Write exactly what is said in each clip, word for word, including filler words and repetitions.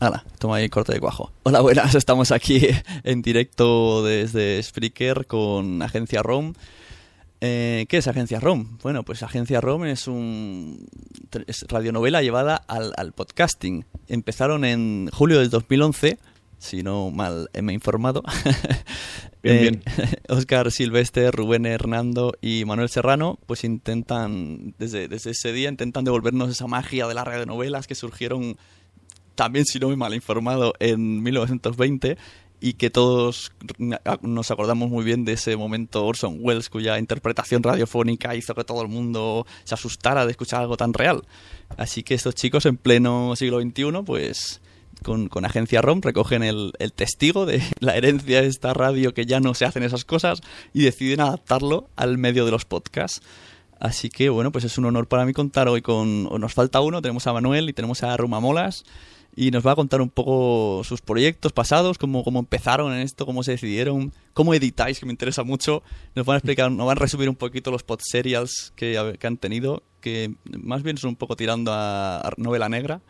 Hala, toma ahí el corte de cuajo. Hola, buenas, estamos aquí en directo desde Spreaker con Agencia ROM. Eh, ¿Qué es Agencia ROM? Bueno, pues Agencia ROM es un es radionovela llevada al, al podcasting. Empezaron en julio del dos mil once, si no mal me he informado. Bien, bien. Eh, Óscar Silvestre, Rubén Hernando y Manuel Serrano, pues intentan, desde, desde ese día, intentan devolvernos esa magia de las radionovelas que surgieron, también si no me mal informado, en mil novecientos veinte... y que todos nos acordamos muy bien de ese momento Orson Welles, cuya interpretación radiofónica hizo que todo el mundo se asustara de escuchar algo tan real. Así que estos chicos en pleno siglo veintiuno, pues con, con Agencia ROM recogen el, el testigo de la herencia de esta radio, que ya no se hacen esas cosas, y deciden adaptarlo al medio de los podcasts. Así que bueno, pues es un honor para mí contar hoy con... O nos falta uno, tenemos a Manuel y tenemos a Rumamolas, y nos va a contar un poco sus proyectos pasados, cómo, cómo empezaron en esto, cómo se decidieron, cómo editáis, que me interesa mucho. Nos van a explicar, nos van a resumir un poquito los pod serials que, que han tenido, que más bien son un poco tirando a, a novela negra,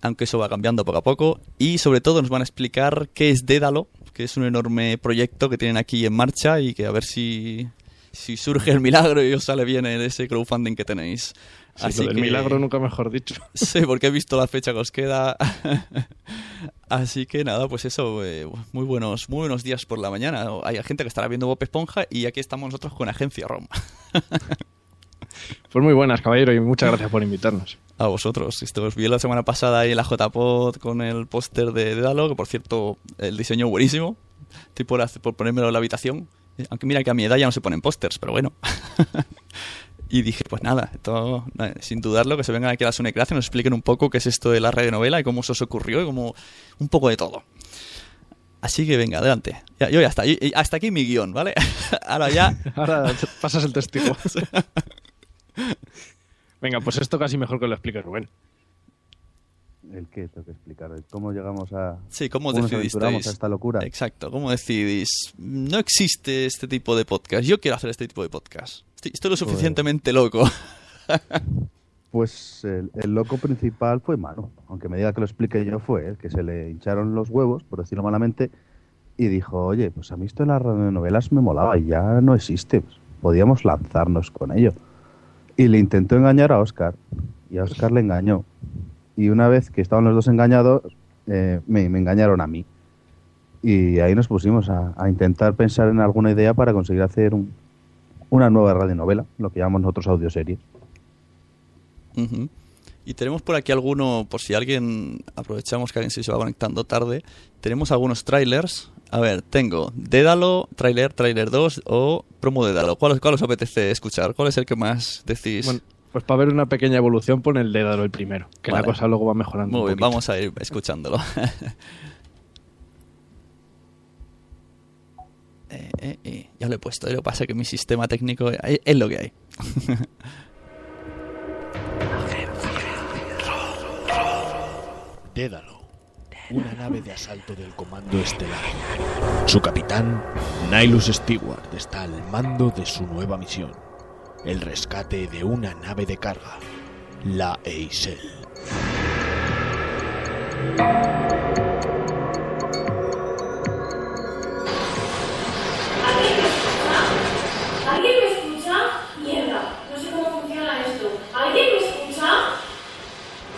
aunque eso va cambiando poco a poco. Y sobre todo nos van a explicar qué es Dédalo, que es un enorme proyecto que tienen aquí en marcha y que a ver si, si surge el milagro y os sale bien ese crowdfunding que tenéis. Sí, así el que... milagro nunca mejor dicho. Sí, porque he visto la fecha que os queda. Así que nada, pues eso, eh, muy buenos muy buenos días por la mañana. Hay gente que estará viendo Bob Esponja y aquí estamos nosotros con Agencia ROM. Pues muy buenas, caballero, y muchas gracias por invitarnos. A vosotros. Esto os vi la semana pasada ahí en la J-Pod con el póster de Dédalo, que por cierto, el diseño buenísimo. Estoy por, hacer, por ponérmelo en la habitación. Aunque mira que a mi edad ya no se ponen pósters, pero bueno. Y dije, pues nada, esto, sin dudarlo, que se vengan aquí a la Sonecracia y nos expliquen un poco qué es esto de la radionovela y cómo se os ocurrió y como un poco de todo. Así que venga, adelante. Ya, yo ya está. Yo, hasta aquí mi guión, ¿vale? Ahora ya... Ahora pasas el testigo. Venga, pues esto casi mejor que lo explique Rubén. ¿El qué tengo que explicar? ¿Cómo llegamos a... Sí, ¿cómo, ¿cómo decidisteis a esta locura? Exacto, ¿cómo decidís? No existe este tipo de podcast. Yo quiero hacer este tipo de podcast. Estoy lo suficientemente loco. Pues el, el loco principal fue Manu. Aunque me diga que lo explique yo, fue él, que se le hincharon los huevos, por decirlo malamente, y dijo, oye, pues a mí esto de las radionovelas me molaba y ya no existe. Pues podíamos lanzarnos con ello. Y le intentó engañar a Óscar, y a Óscar le engañó. Y una vez que estaban los dos engañados, eh, me, me engañaron a mí. Y ahí nos pusimos a, a intentar pensar en alguna idea para conseguir hacer un... una nueva radionovela, lo que llamamos nosotros audioseries. Uh-huh. Y tenemos por aquí alguno, por si alguien, aprovechamos que alguien se va conectando tarde, tenemos algunos trailers. A ver, tengo Dédalo, trailer, trailer dos o promo Dédalo. ¿Cuál, cuál os apetece escuchar? ¿Cuál es el que más decís? Bueno, pues para ver una pequeña evolución pon el Dédalo el primero, que vale. La cosa luego va mejorando. Muy bien, poquito. Vamos a ir escuchándolo. Eh, eh, eh. Ya lo he puesto, lo que pasa es que mi sistema técnico es, es lo que hay. Dédalo, una nave de asalto del Comando Estelar. Su capitán, Nihilus Stewart, está al mando de su nueva misión: el rescate de una nave de carga, la Eisel.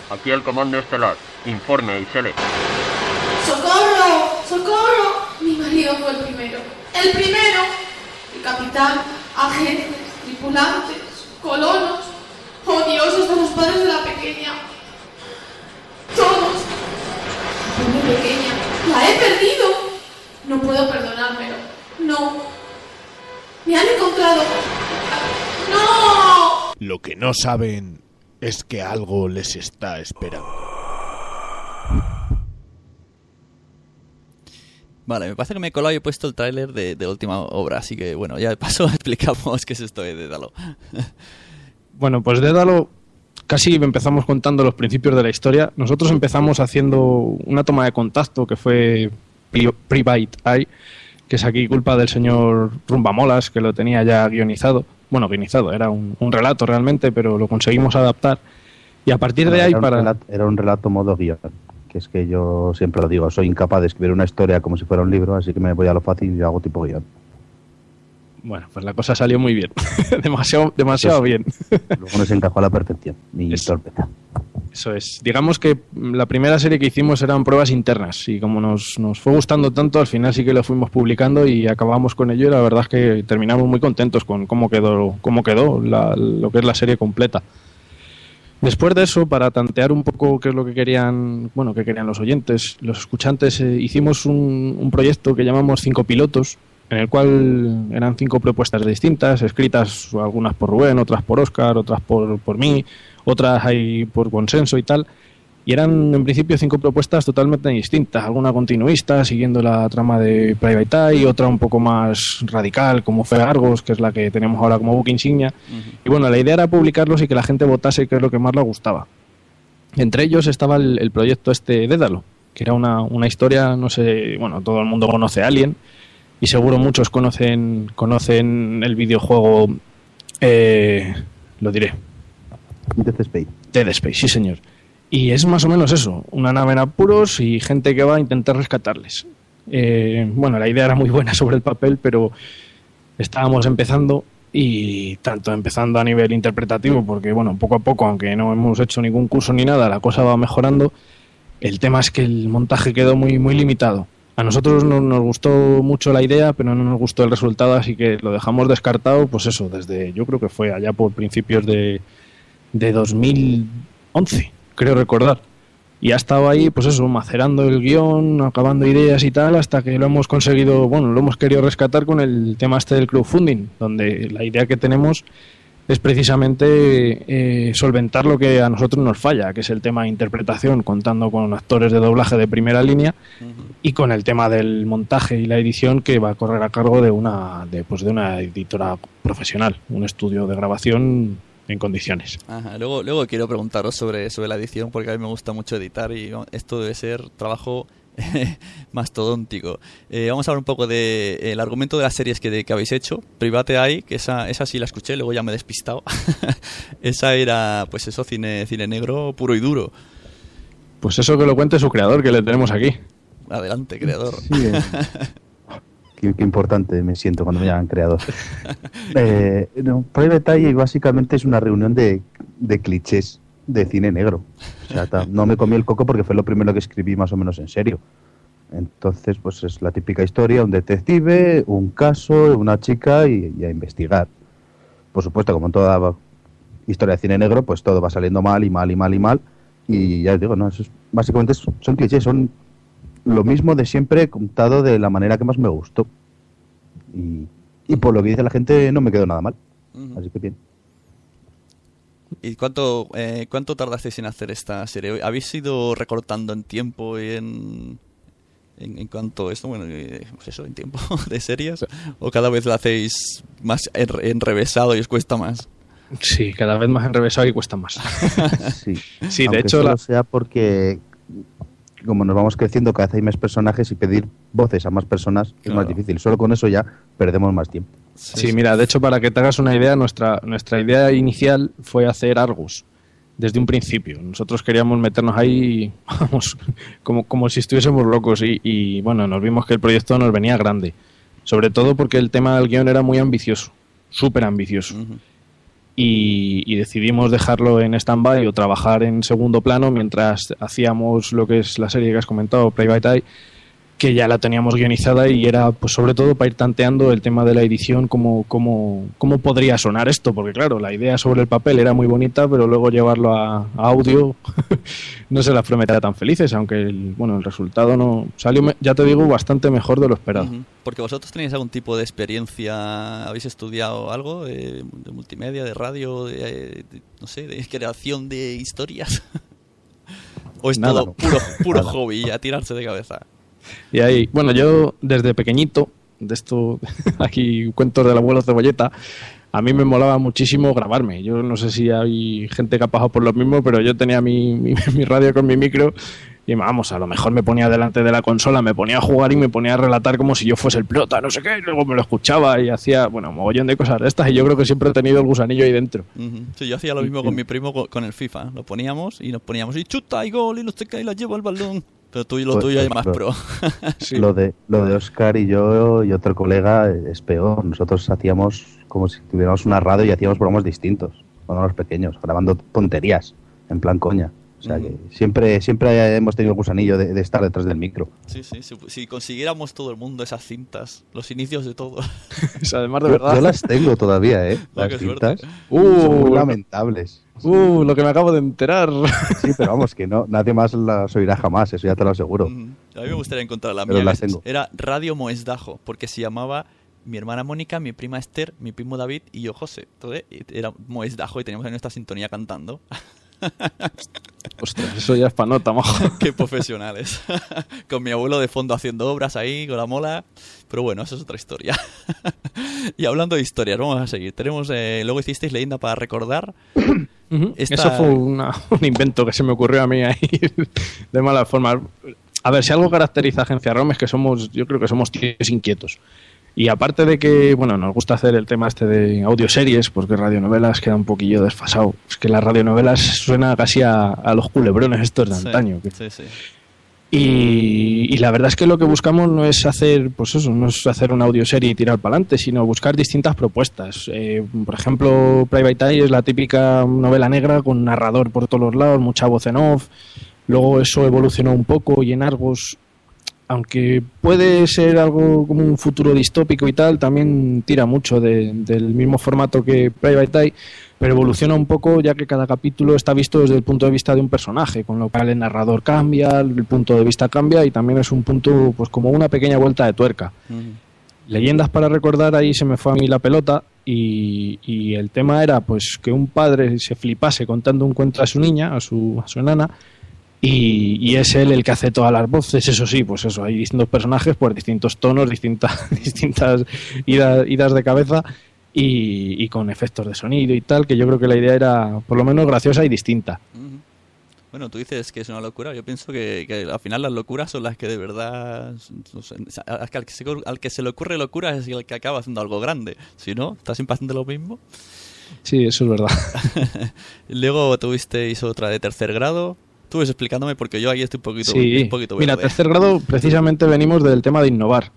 Aquí el Comando Estelar. Informe y sele. ¡Socorro! ¡Socorro! Mi marido fue el primero. ¡El primero! El capitán, agentes, tripulantes, colonos, odiosos de los padres de la pequeña. Todos. Fue muy pequeña. ¡La he perdido! No puedo perdonármelo. No. Me han encontrado. ¡No! Lo que no saben es que algo les está esperando. Vale, me parece que me he colado y he puesto el tráiler de, de la última obra, así que bueno, ya de paso explicamos qué es esto de Dédalo. Bueno, pues Dédalo, casi empezamos contando los principios de la historia. Nosotros empezamos haciendo una toma de contacto que fue Private Eye, que es aquí culpa del señor Rumbamolas, que lo tenía ya guionizado. Bueno, guionizado, era un, un relato realmente, pero lo conseguimos adaptar. Y a partir de ahí era para... Relato, era un relato modo guión, que es que yo siempre lo digo, soy incapaz de escribir una historia como si fuera un libro, así que me voy a lo fácil y hago tipo guión. Bueno, pues la cosa salió muy bien, demasiado demasiado pues, bien. Luego nos encajó a la perfección, mi torpeza. Eso es. Digamos que la primera serie que hicimos eran pruebas internas y como nos, nos fue gustando tanto, al final sí que lo fuimos publicando y acabamos con ello y la verdad es que terminamos muy contentos con cómo quedó, cómo quedó la, lo que es la serie completa. Después de eso, para tantear un poco qué es lo que querían, bueno, qué querían los oyentes, los escuchantes, eh, hicimos un, un proyecto que llamamos Cinco Pilotos, en el cual eran cinco propuestas distintas, escritas algunas por Rubén, otras por Óscar, otras por, por mí, otras ahí por consenso y tal, y eran en principio cinco propuestas totalmente distintas, alguna continuista, siguiendo la trama de Private Eye, y otra un poco más radical, como fue Argos, que es la que tenemos ahora como book insignia, uh-huh. Y bueno, la idea era publicarlos y que la gente votase qué es lo que más le gustaba. Entre ellos estaba el, el proyecto este Dédalo, que era una, una historia, no sé, bueno, todo el mundo conoce Alien, y seguro muchos conocen conocen el videojuego, eh, lo diré. Dead Space. Dead Space, sí señor. Y es más o menos eso, una nave en apuros y gente que va a intentar rescatarles. Eh, bueno, la idea era muy buena sobre el papel, pero estábamos empezando y tanto empezando a nivel interpretativo, porque bueno, poco a poco, aunque no hemos hecho ningún curso ni nada, la cosa va mejorando. El tema es que el montaje quedó muy muy limitado. A nosotros no nos gustó mucho la idea, pero no nos gustó el resultado, así que lo dejamos descartado, pues eso, desde, yo creo que fue allá por principios de, de dos mil once, creo recordar. Y ha estado ahí, pues eso, macerando el guión, acabando ideas y tal, hasta que lo hemos conseguido, bueno, lo hemos querido rescatar con el tema este del crowdfunding, donde la idea que tenemos es precisamente eh, solventar lo que a nosotros nos falla, que es el tema de interpretación, contando con actores de doblaje de primera línea, uh-huh. Y con el tema del montaje y la edición, que va a correr a cargo de una de, pues de una editora profesional, un estudio de grabación en condiciones. Ajá, luego luego quiero preguntaros sobre, sobre la edición, porque a mí me gusta mucho editar y esto debe ser trabajo mastodóntico. Eh, vamos a hablar un poco del de, eh, argumento de las series que, de, que habéis hecho. Private Eye, que esa, esa sí la escuché, luego ya me he despistado. Esa era, pues eso, cine, cine negro puro y duro. Pues eso que lo cuente su creador, que le tenemos aquí. Adelante, creador. Sí, eh. qué, qué importante me siento cuando me llaman creador. eh, no, Private Eye básicamente es una reunión de, de clichés de cine negro. O sea, no me comí el coco porque fue lo primero que escribí más o menos en serio. Entonces, pues es la típica historia, un detective, un caso, una chica y, y a investigar. Por supuesto, como en toda historia de cine negro, pues todo va saliendo mal y mal y mal y mal. Y ya os digo, no, eso es, básicamente son clichés, son lo mismo de siempre contado de la manera que más me gustó. Y, y por lo que dice la gente no me quedó nada mal. Así que bien. ¿Y cuánto eh, cuánto tardasteis en hacer esta serie? ¿Habéis ido recortando en tiempo y en, en, en cuanto a esto? Bueno, pues eso, en tiempo de series. ¿O cada vez lo hacéis más enrevesado y os cuesta más? Sí, cada vez más enrevesado y cuesta más. Sí, sí, de hecho... Solo la... sea porque como nos vamos creciendo, cada vez hay más personajes y pedir voces a más personas es claro. más difícil. Solo con eso ya perdemos más tiempo. Sí, sí, mira, de hecho, para que te hagas una idea, nuestra, nuestra idea inicial fue hacer Argus desde un principio. Nosotros queríamos meternos ahí, vamos, como, como si estuviésemos locos y, y, bueno, nos vimos que el proyecto nos venía grande. Sobre todo porque el tema del guión era muy ambicioso, súper ambicioso. Uh-huh. Y, y decidimos dejarlo en stand-by o trabajar en segundo plano mientras hacíamos lo que es la serie que has comentado, Play by Tie, que ya la teníamos guionizada y era, pues, sobre todo para ir tanteando el tema de la edición, cómo, cómo, cómo podría sonar esto, porque claro, la idea sobre el papel era muy bonita, pero luego llevarlo a, a audio no se las prometía tan felices, aunque el, bueno, el resultado no salió, ya te digo, bastante mejor de lo esperado. Uh-huh. Porque vosotros tenéis algún tipo de experiencia, habéis estudiado algo eh, de multimedia, de radio, de, de, no sé, de creación de historias, o es Nada, todo no. puro, puro hobby a tirarse de cabeza. Y ahí, bueno, yo desde pequeñito, de esto, aquí cuentos del abuelo Cebolleta, a mí me molaba muchísimo grabarme. Yo no sé si hay gente que ha pasado por lo mismo, pero yo tenía mi, mi, mi radio con mi micro y, vamos, a lo mejor me ponía delante de la consola, me ponía a jugar y me ponía a relatar como si yo fuese el pelota, no sé qué, y luego me lo escuchaba y hacía, bueno, mogollón de cosas de estas, y yo creo que siempre he tenido el gusanillo ahí dentro. Uh-huh. Sí, yo hacía lo mismo con mi primo con el FIFA. Lo poníamos y nos poníamos y chuta y gol y los teca y la lleva el balón. Lo tuyo, lo tuyo es más pro. Sí. Lo de lo de Oscar y yo y otro colega es peor. Nosotros hacíamos como si tuviéramos una radio y hacíamos programas distintos cuando éramos pequeños, grabando tonterías, en plan coña. O sea, uh-huh. que siempre siempre hemos tenido el gusanillo de, de estar detrás del micro. Sí, sí, si, si consiguiéramos todo el mundo esas cintas, los inicios de todo. O sea, además de verdad. Yo, yo las tengo todavía, ¿eh? Las no, cintas. Uh, Son muy lamentables. Uh, lo que me acabo de enterar. Sí, pero vamos, que no, nadie más las oirá jamás, eso ya te lo aseguro. Mm, a mí me gustaría encontrar la mía. Las tengo. Era Radio Moesdajo, porque se llamaba mi hermana Mónica, mi prima Esther, mi primo David y yo José. Entonces era Moesdajo y teníamos ahí nuestra sintonía cantando. Ostras, eso ya es pa' nota, majo. Qué profesionales. Con mi abuelo de fondo haciendo obras ahí, con la mola. Pero bueno, eso es otra historia. Y hablando de historias, vamos a seguir. Tenemos, eh, luego hicisteis Leyenda para Recordar. Uh-huh. Esta... Eso fue una, un invento que se me ocurrió a mí ahí, de mala forma. A ver, si algo caracteriza a Agencia ROM es que somos, yo creo que somos tíos inquietos. Y aparte de que, bueno, nos gusta hacer el tema este de audioseries, porque radionovelas queda un poquillo desfasado. Es que las radionovelas suena casi a, a los culebrones estos de antaño. Sí, sí, sí. Y, y la verdad es que lo que buscamos no es hacer, pues eso, no es hacer una audioserie y tirar para adelante, sino buscar distintas propuestas. Eh, por ejemplo, Private Eye es la típica novela negra con narrador por todos los lados, mucha voz en off. Luego eso evolucionó un poco y en Argos... Aunque puede ser algo como un futuro distópico y tal, también tira mucho de, del mismo formato que Private Eye, pero evoluciona un poco ya que cada capítulo está visto desde el punto de vista de un personaje, con lo cual el narrador cambia, el punto de vista cambia y también es un punto, pues, como una pequeña vuelta de tuerca. Mm. Leyendas para Recordar, ahí se me fue a mí la pelota y, y el tema era, pues, que un padre se flipase contando un cuento a su niña, a su, a su enana, Y, y es él el que hace todas las voces, eso sí, pues eso, hay distintos personajes, pues distintos tonos, distintas distintas idas, idas de cabeza y, y con efectos de sonido y tal, que yo creo que la idea era por lo menos graciosa y distinta. Bueno, tú dices que es una locura, yo pienso que, que al final las locuras son las que de verdad, no sé, al, que se, al que se le ocurre locura es el que acaba haciendo algo grande, si no, estás siempre haciendo lo mismo. Sí, eso es verdad. Luego tuvisteis otra de Tercer Grado. Tú ves explicándome porque yo ahí estoy un poquito... Sí, un poquito mira, Tercer Grado precisamente venimos del tema de innovar.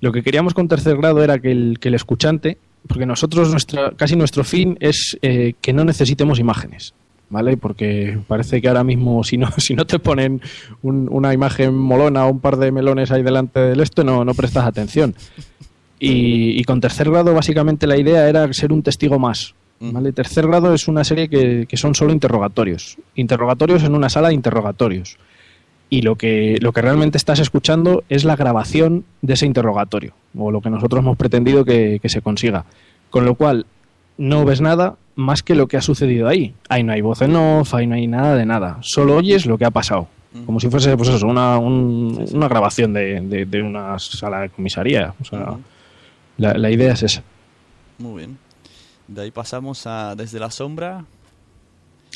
Lo que queríamos con Tercer Grado era que el, que el escuchante, porque nosotros nuestra, casi nuestro fin es eh, que no necesitemos imágenes, ¿vale? Porque parece que ahora mismo si no, si no te ponen un, una imagen molona o un par de melones ahí delante del esto, no, no prestas atención. Y, y con Tercer Grado básicamente la idea era ser un testigo más. ¿Vale? Tercer Grado es una serie que, que son solo interrogatorios, interrogatorios en una sala de interrogatorios y lo que, lo que realmente estás escuchando es la grabación de ese interrogatorio o lo que nosotros hemos pretendido que, que se consiga, con lo cual no ves nada más que lo que ha sucedido ahí, ahí no hay voz en off, ahí no hay nada de nada, solo oyes lo que ha pasado, como si fuese pues eso, una, un, una grabación de, de, de una sala de comisaría, o sea, la, la idea es esa. Muy bien. De ahí pasamos a Desde la Sombra.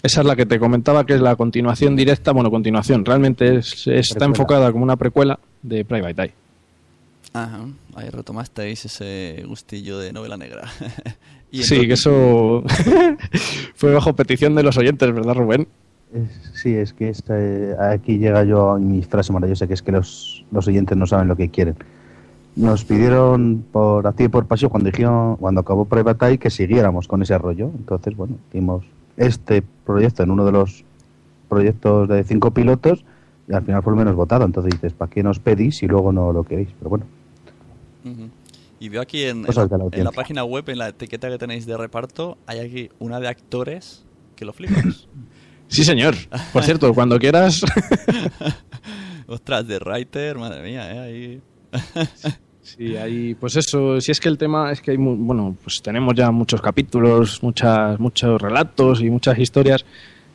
Esa es la que te comentaba, que es la continuación directa. Bueno, continuación. Realmente es, está precuela. enfocada como una precuela de Private Eye. Ajá. Ahí retomasteis ese gustillo de novela negra. y sí, que eso fue bajo petición de los oyentes, ¿verdad, Rubén? Sí, es que esta, eh, aquí llega yo a mi frase maravillosa, que es que los, los oyentes no saben lo que quieren. Nos pidieron por activa y por pasiva, cuando dijeron, cuando acabó Private Eye, que siguiéramos con ese rollo. Entonces, bueno, hicimos este proyecto en uno de los proyectos de cinco pilotos y al final fue el menos votado. Entonces dices, ¿para qué nos pedís si luego no lo queréis? Pero bueno. Uh-huh. Y veo aquí en, en, la, en la página web, en la etiqueta que tenéis de reparto, hay aquí una de actores que lo flipas. Sí, señor. Por cierto, cuando quieras. Ostras, de writer, madre mía, ¿eh? Ahí... Sí, ahí, pues eso, si es que el tema es que hay, muy, bueno, pues tenemos ya muchos capítulos, muchas, muchos relatos y muchas historias,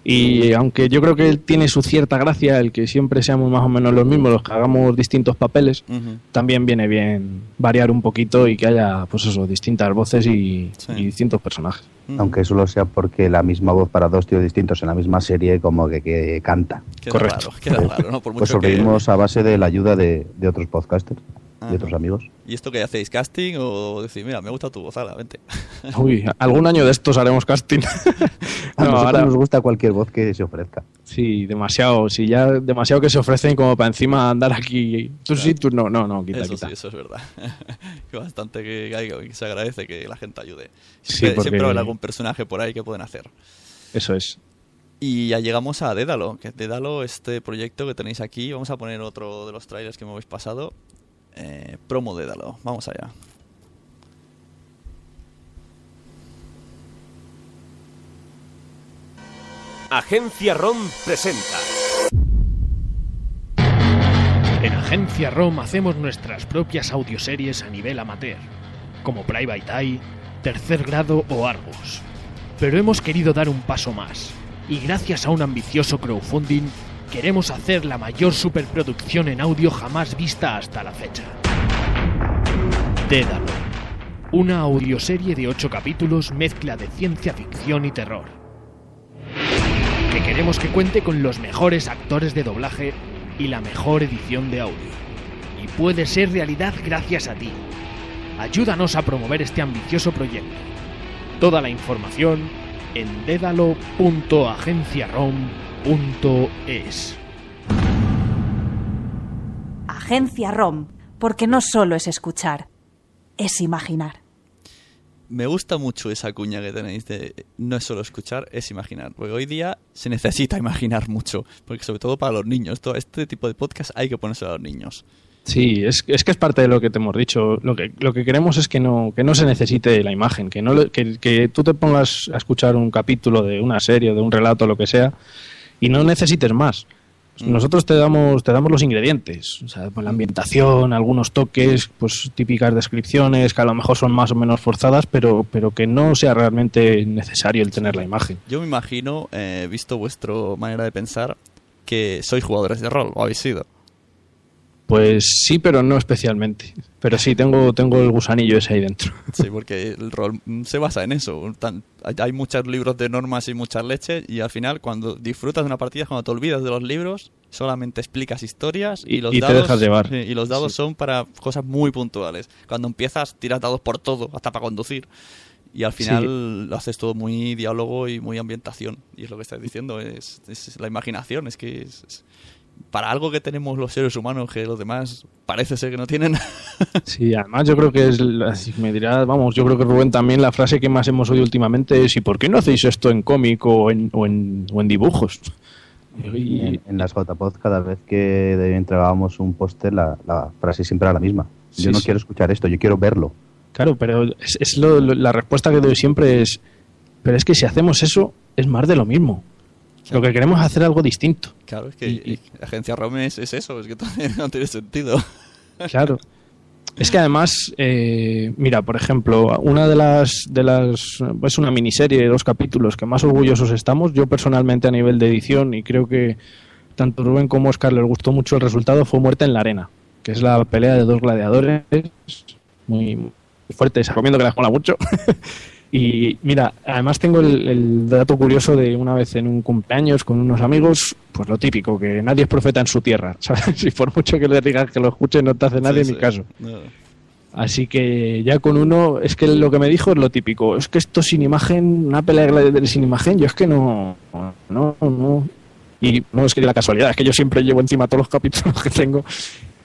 y aunque yo creo que tiene su cierta gracia el que siempre seamos más o menos los mismos, los que hagamos distintos papeles, uh-huh. también viene bien variar un poquito y que haya, pues eso, distintas voces y, sí. y distintos personajes. Uh-huh. Aunque solo sea porque la misma voz para dos tíos distintos en la misma serie como que, que canta. Queda Correcto. Raro, queda raro, ¿no? Por mucho pues sobrevivimos que... a base de la ayuda de, de otros podcasters. Ajá. Y otros amigos. ¿Y esto que hacéis? ¿Casting? ¿O decís, mira, me gusta tu voz, ala, vente? Uy, algún año de estos haremos casting. A no, nosotros ahora... nos gusta cualquier voz que se ofrezca. Sí, demasiado. Sí, ya demasiado que se ofrecen como para encima andar aquí. Tú claro. sí, tú no, no, no, quita, eso quita. Sí, eso es verdad. Que bastante que, que se agradece que la gente ayude. Siempre, sí, porque... siempre habrá algún personaje por ahí que pueden hacer. Eso es. Y ya llegamos a Dédalo. Que Dédalo, este proyecto que tenéis aquí. Vamos a poner otro de los trailers que me habéis pasado. Eh, promo de Dédalo, vamos allá. Agencia ROM presenta. En Agencia ROM hacemos nuestras propias audioseries a nivel amateur, como Private Eye, Tercer Grado o Argos. Pero hemos querido dar un paso más, y gracias a un ambicioso crowdfunding, queremos hacer la mayor superproducción en audio jamás vista hasta la fecha. Dédalo, una audioserie de ocho capítulos mezcla de ciencia ficción y terror, que queremos que cuente con los mejores actores de doblaje y la mejor edición de audio. Y puede ser realidad gracias a ti. Ayúdanos a promover este ambicioso proyecto. Toda la información en dédalo punto agencia rom punto es. Agencia ROM, porque no solo es escuchar, es imaginar. Me gusta mucho esa cuña que tenéis de no es solo escuchar, es imaginar, porque hoy día se necesita imaginar mucho, porque sobre todo para los niños, todo este tipo de podcast hay que ponerse a los niños. Sí, es, es que es parte de lo que te hemos dicho. Lo que, lo que queremos es que no, que no se necesite la imagen, que, no, que, que tú te pongas a escuchar un capítulo de una serie, de un relato, lo que sea, y no necesites más. Nosotros te damos te damos los ingredientes, o sea, pues la ambientación, algunos toques, pues típicas descripciones que a lo mejor son más o menos forzadas, pero pero que no sea realmente necesario el tener la imagen. Yo me imagino, eh, visto vuestra manera de pensar, que sois jugadores de rol, o habéis sido. Pues sí, pero no especialmente. Pero sí, tengo tengo el gusanillo ese ahí dentro. Sí, porque el rol se basa en eso. Tan, hay muchos libros de normas y muchas leches, y al final cuando disfrutas de una partida, cuando te olvidas de los libros, solamente explicas historias y, y los y dados te dejas llevar. Sí, y los dados sí. son para cosas muy puntuales. Cuando empiezas, tiras dados por todo, hasta para conducir. Y al final sí. lo haces todo muy diálogo y muy ambientación. Y es lo que estás diciendo, es, es la imaginación, es que... Es, es, para algo que tenemos los seres humanos que los demás parece ser que no tienen. Sí, además yo creo que es la, si me dirás, vamos, yo creo que Rubén también la frase que más hemos oído últimamente es ¿y por qué no hacéis esto en cómic o en, o en, o en dibujos? Y... En, en las JPod cada vez que entregábamos un póster la, la frase siempre era la misma. Yo sí, no sí. quiero escuchar esto, yo quiero verlo. Claro, pero es, es lo, lo, la respuesta que doy siempre es pero es que si hacemos eso es más de lo mismo. Lo que queremos es hacer algo distinto. Claro, es que y, y, Agencia ROM es, es eso, es que no tiene sentido. Claro. Es que además, eh, mira, por ejemplo, una de las, de las... es una miniserie de dos capítulos que más orgullosos estamos. Yo personalmente a nivel de edición, y creo que tanto Rubén como Oscar les gustó mucho el resultado, fue Muerte en la Arena, que es la pelea de dos gladiadores muy fuertes. Recomiendo que la jueguen mucho. Y mira, además tengo el, el dato curioso de una vez en un cumpleaños con unos amigos, pues lo típico, que nadie es profeta en su tierra, ¿sabes? Y por mucho que le digas que lo escuches, no te hace nadie sí, ni sí. caso. No. Así que ya con uno, es que lo que me dijo es lo típico, es que esto sin imagen, una pelea de gladiadores sin imagen, yo es que no, no, no. Y no es que la casualidad, es que yo siempre llevo encima todos los capítulos que tengo.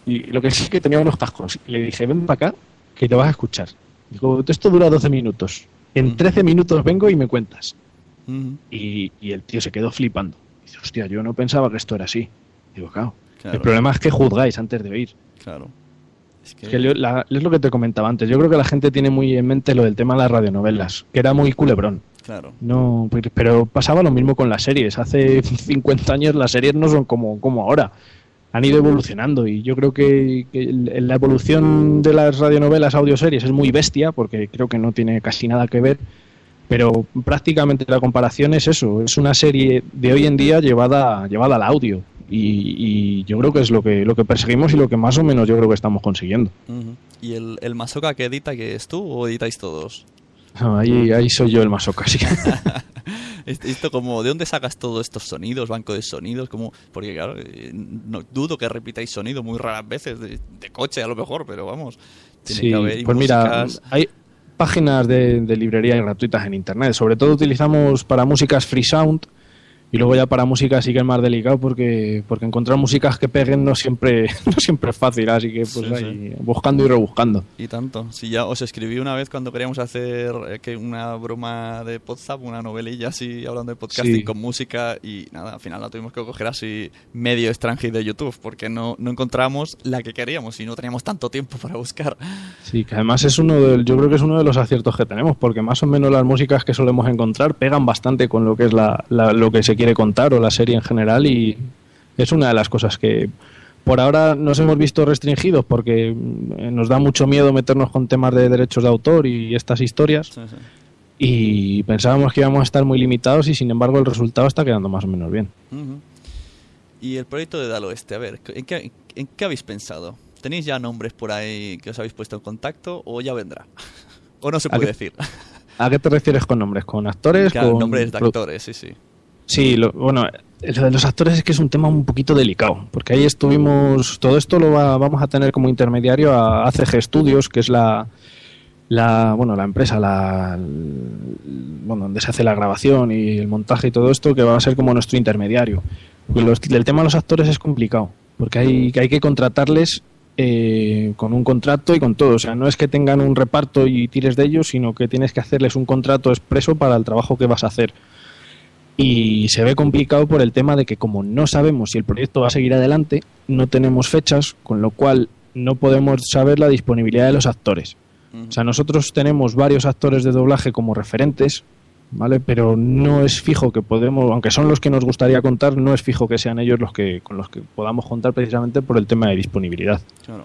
Y lo que sí es que tenía unos cascos. Y le dije, ven para acá, que te vas a escuchar. Digo, esto dura doce minutos. En trece minutos vengo y me cuentas. Uh-huh. Y, y el tío se quedó flipando. Dice, hostia, yo no pensaba que esto era así. Digo, claro. claro. El problema es que juzgáis antes de oír. Claro. Es, que... es, que la, es lo que te comentaba antes. Yo creo que la gente tiene muy en mente lo del tema de las radionovelas, que era muy culebrón. Claro. No, pero pasaba lo mismo con las series. Hace cincuenta años las series no son como, como ahora. Han ido evolucionando y yo creo que, que la evolución de las radionovelas audioseries es muy bestia porque creo que no tiene casi nada que ver, pero prácticamente la comparación es eso, es una serie de hoy en día llevada llevada al audio y, y yo creo que es lo que lo que perseguimos y lo que más o menos yo creo que estamos consiguiendo. Uh-huh. ¿Y el, el Masoca que edita, que es tú o editáis todos? No, ahí, ahí soy yo el Masoca, sí. Esto como, ¿de dónde sacas todos estos sonidos, banco de sonidos? Como, porque claro, no dudo que repitáis sonido muy raras veces, de, de coche a lo mejor, pero vamos. Tiene sí, que haber pues músicas... mira, hay páginas de, de librería gratuitas en internet, sobre todo utilizamos para músicas free sound y luego ya para música sí que es más delicado porque, porque encontrar músicas que peguen no siempre, no siempre es fácil, así que pues sí, ahí, sí. buscando y rebuscando. Y tanto, si ya os escribí una vez cuando queríamos hacer eh, que una broma de Podzap, una novelilla así hablando de podcasting sí. con música y nada, al final la tuvimos que coger así medio extranjero de YouTube porque no, no encontramos la que queríamos y no teníamos tanto tiempo para buscar. Sí, que además es uno de, yo creo que es uno de los aciertos que tenemos porque más o menos las músicas que solemos encontrar pegan bastante con lo que es la, la lo que se quiere contar o la serie en general y es una de las cosas que por ahora nos hemos visto restringidos porque nos da mucho miedo meternos con temas de derechos de autor y estas historias sí, sí. y pensábamos que íbamos a estar muy limitados y sin embargo el resultado está quedando más o menos bien. Uh-huh. Y el proyecto de Dal Oeste, a ver, ¿en qué, ¿en qué habéis pensado? ¿Tenéis ya nombres por ahí que os habéis puesto en contacto o ya vendrá? ¿O no se puede ¿A decir? Qué, ¿A qué te refieres con nombres? ¿Con actores? Claro, con nombres de actores, sí, sí. Sí, lo, bueno, lo de los actores es que es un tema un poquito delicado, porque ahí estuvimos, todo esto lo va, vamos a tener como intermediario a A C G Studios, que es la, la bueno, la empresa, la, bueno, donde se hace la grabación y el montaje y todo esto, que va a ser como nuestro intermediario. Los, el tema de los actores es complicado, porque hay, hay que contratarles eh, con un contrato y con todo, o sea, no es que tengan un reparto y tires de ellos, sino que tienes que hacerles un contrato expreso para el trabajo que vas a hacer. Y se ve complicado por el tema de que como no sabemos si el proyecto va a seguir adelante, no tenemos fechas, con lo cual no podemos saber la disponibilidad de los actores. Uh-huh. O sea, nosotros tenemos varios actores de doblaje como referentes, ¿vale? Pero no es fijo que podemos, aunque son los que nos gustaría contar, no es fijo que sean ellos los que con los que podamos contar precisamente por el tema de disponibilidad. Claro.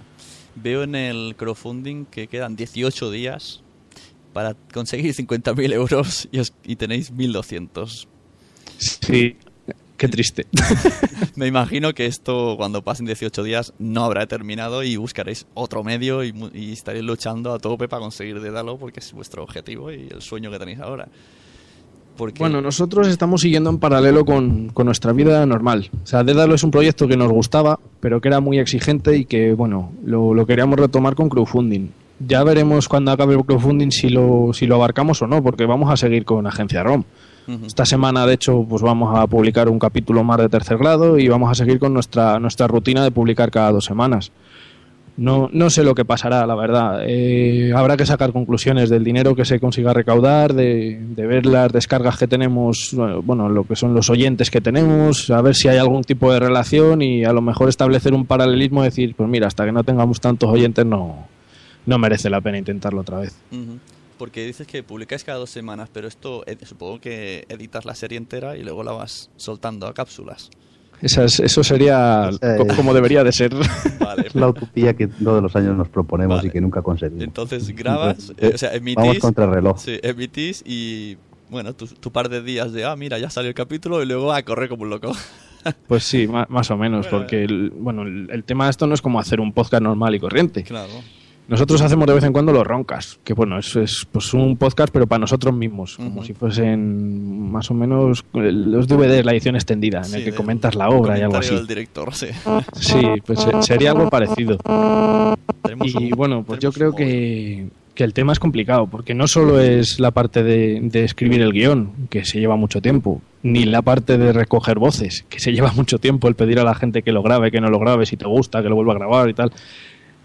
Veo en el crowdfunding que quedan dieciocho días para conseguir cincuenta mil euros y, os, y tenéis mil doscientos. Sí, qué triste. Me imagino que esto, cuando pasen dieciocho días, no habrá terminado y buscaréis otro medio y, y estaréis luchando a tope para conseguir Dédalo porque es vuestro objetivo y el sueño que tenéis ahora. Porque... Bueno, nosotros estamos siguiendo en paralelo con, con nuestra vida normal. O sea, Dédalo es un proyecto que nos gustaba, pero que era muy exigente y que, bueno, lo, lo queríamos retomar con crowdfunding. Ya veremos cuando acabe el crowdfunding si lo, si lo abarcamos o no, porque vamos a seguir con Agencia ROM. Esta semana, de hecho, pues vamos a publicar un capítulo más de tercer grado y vamos a seguir con nuestra nuestra rutina de publicar cada dos semanas. No, no sé lo que pasará, la verdad. Eh, habrá que sacar conclusiones del dinero que se consiga recaudar, de, de ver las descargas que tenemos, bueno, lo que son los oyentes que tenemos, a ver si hay algún tipo de relación y a lo mejor establecer un paralelismo y decir, pues mira, hasta que no tengamos tantos oyentes no, no merece la pena intentarlo otra vez. Uh-huh. Porque dices que publicáis cada dos semanas, pero esto eh, supongo que editas la serie entera y luego la vas soltando a cápsulas. Esas, eso sería eh, co- como debería de ser. Vale. La utopía que todos los años nos proponemos vale. y que nunca conseguimos. Entonces grabas, eh, o sea, emitís... Vamos contra el reloj. Sí, emitís y, bueno, tu, tu par de días de, ah, mira, ya salió el capítulo y luego a correr como un loco. Pues sí, más, más o menos, bueno, porque el, bueno, el, el tema de esto no es como hacer un podcast normal y corriente. Claro. Nosotros hacemos de vez en cuando los Roncas, que bueno, eso es pues un podcast pero para nosotros mismos, uh-huh. como si fuesen más o menos los D V Ds, la edición extendida, en sí, el que comentas la obra y algo así. Del director, sí. Sí, pues sería algo parecido. Tenemos y un, bueno, pues yo creo que, que el tema es complicado, porque no solo es la parte de, de escribir el guión, que se lleva mucho tiempo, ni la parte de recoger voces, que se lleva mucho tiempo, el pedir a la gente que lo grabe, que no lo grabe, si te gusta, que lo vuelva a grabar y tal.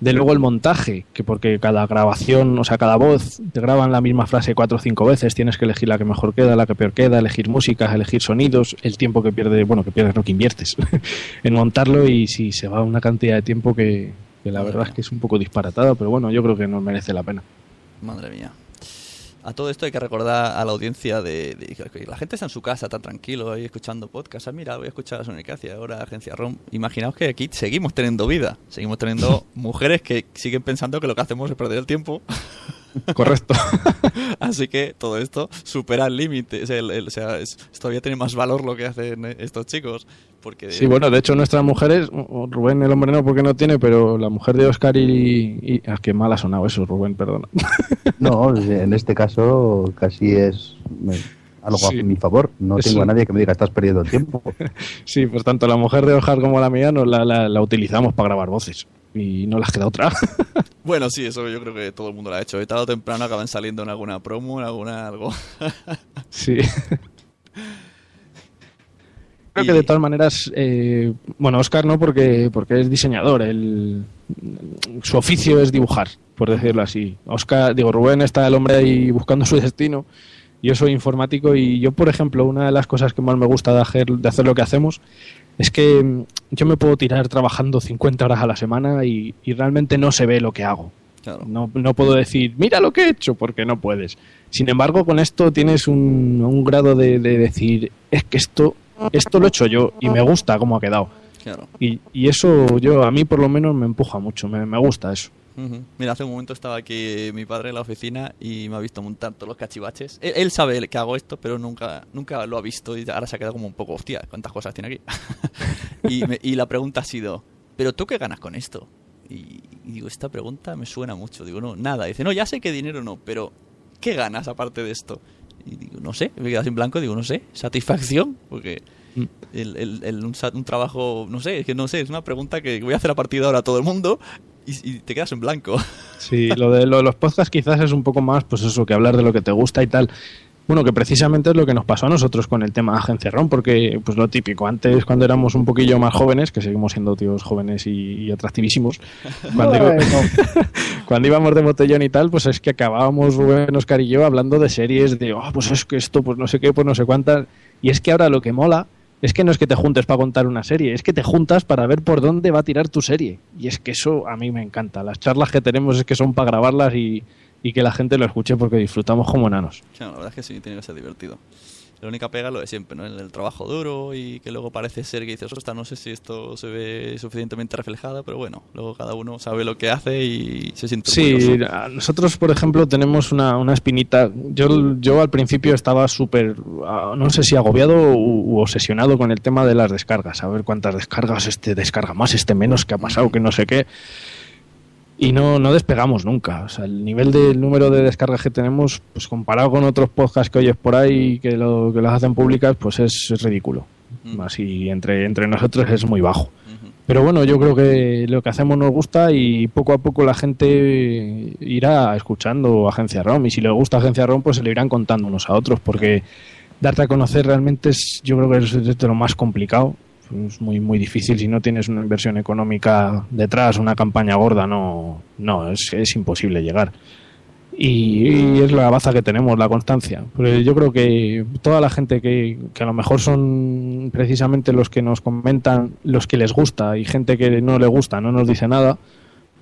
De luego el montaje, que porque cada grabación, o sea, cada voz, te graban la misma frase cuatro o cinco veces, tienes que elegir la que mejor queda, la que peor queda, elegir músicas, elegir sonidos, el tiempo que pierdes, bueno, que pierdes, no, que inviertes en montarlo, y si se va una cantidad de tiempo que, que la verdad es que es un poco disparatada, pero bueno, yo creo que nos merece la pena. Madre mía. A todo esto hay que recordar a la audiencia de, de, de la gente está en su casa tan tranquilo ahí escuchando podcasts. Ah, mira, voy a escuchar a Sonicacia ahora, Agencia ROM. Imaginaos que aquí seguimos teniendo vida, seguimos teniendo mujeres que siguen pensando que lo que hacemos es perder el tiempo. Correcto. Así que todo esto supera el límite, o sea, el, el, o sea es, todavía tiene más valor lo que hacen estos chicos. Porque sí, bueno, de hecho nuestras mujeres, Rubén el hombre no porque no tiene, pero la mujer de Oscar y... y ah, qué mal ha sonado eso, Rubén, perdona. No, en este caso casi es algo sí. a mi favor, no tengo sí. a nadie que me diga estás perdiendo el tiempo. Sí, pues tanto la mujer de Oscar como la mía nos la, la, la utilizamos para grabar voces. Y no las queda otra. Bueno, sí, eso yo creo que todo el mundo lo ha hecho. Y tarde o temprano acaban saliendo en alguna promo, en alguna algo. Sí. Creo y... que de todas maneras, eh, bueno, Oscar no, porque porque es diseñador. El, su oficio es dibujar, por decirlo así. Oscar, digo, Rubén está el hombre ahí buscando su destino. Yo soy informático y yo, por ejemplo, una de las cosas que más me gusta de hacer, de hacer lo que hacemos es que yo me puedo tirar trabajando cincuenta horas a la semana y, y realmente no se ve lo que hago. Claro. No, no puedo decir, mira lo que he hecho, porque no puedes. Sin embargo, con esto tienes un, un grado de, de decir, es que esto, esto lo he hecho yo y me gusta cómo ha quedado. Claro. Y, y eso yo a mí por lo menos me empuja mucho, me, me gusta eso. Uh-huh. Mira, hace un momento estaba aquí mi padre en la oficina y me ha visto montar todos los cachivaches. Él, él sabe que hago esto, pero nunca, nunca lo ha visto y ahora se ha quedado como un poco, hostia, ¿cuántas cosas tiene aquí? y, me, y la pregunta ha sido, ¿pero tú qué ganas con esto? Y, y digo, esta pregunta me suena mucho. Digo, no, nada. Y dice, no, ya sé que dinero no, pero ¿qué ganas aparte de esto? Y digo, no sé, me he quedado sin blanco, digo, no sé, satisfacción, porque... El, el, el, un, un trabajo, no sé, es que no sé, es una pregunta que voy a hacer a partir de ahora a todo el mundo y, y te quedas en blanco. Sí, lo de, lo de los podcasts quizás es un poco más, pues eso, que hablar de lo que te gusta y tal. Bueno, que precisamente es lo que nos pasó a nosotros con el tema Agencia ROM, porque pues lo típico, antes cuando éramos un poquillo más jóvenes, que seguimos siendo tíos jóvenes y, y atractivísimos, cuando, no, iba, no. cuando íbamos de botellón y tal, pues es que acabábamos Rubén, Oscar y yo hablando de series, de, oh, pues es que esto, pues no sé qué, pues no sé cuántas, y es que ahora lo que mola es que no es que te juntes para contar una serie, es que te juntas para ver por dónde va a tirar tu serie. Y es que eso a mí me encanta. Las charlas que tenemos es que son para grabarlas y, y que la gente lo escuche porque disfrutamos como enanos. Claro, la verdad es que sí, tiene que ser divertido. La única pega es lo de siempre, ¿no? El, el trabajo duro y que luego parece ser que dices, ostras, no sé si esto se ve suficientemente reflejada, pero bueno, luego cada uno sabe lo que hace y se siente orgulloso. Sí, nosotros, por ejemplo, tenemos una, una espinita. Yo, yo al principio estaba súper, no sé si agobiado u, u obsesionado con el tema de las descargas, a ver cuántas descargas, este descarga más, este menos, que ha pasado, que no sé qué. Y no, no despegamos nunca. O sea, el nivel del número de descargas que tenemos, pues comparado con otros podcasts que oyes por ahí que, lo, que las hacen públicas, pues es, es ridículo. Uh-huh. Así entre, entre nosotros es muy bajo. Uh-huh. Pero bueno, yo creo que lo que hacemos nos gusta y poco a poco la gente irá escuchando Agencia ROM. Y si le gusta Agencia ROM, pues se lo irán contando unos a otros, porque darte a conocer realmente es, yo creo que es, es de lo más complicado. Es muy muy difícil si no tienes una inversión económica detrás, una campaña gorda, no, no es, es imposible llegar. Y, y es la baza que tenemos, la constancia. Pero yo creo que toda la gente que, que a lo mejor son precisamente los que nos comentan, los que les gusta y gente que no le gusta, no nos dice nada,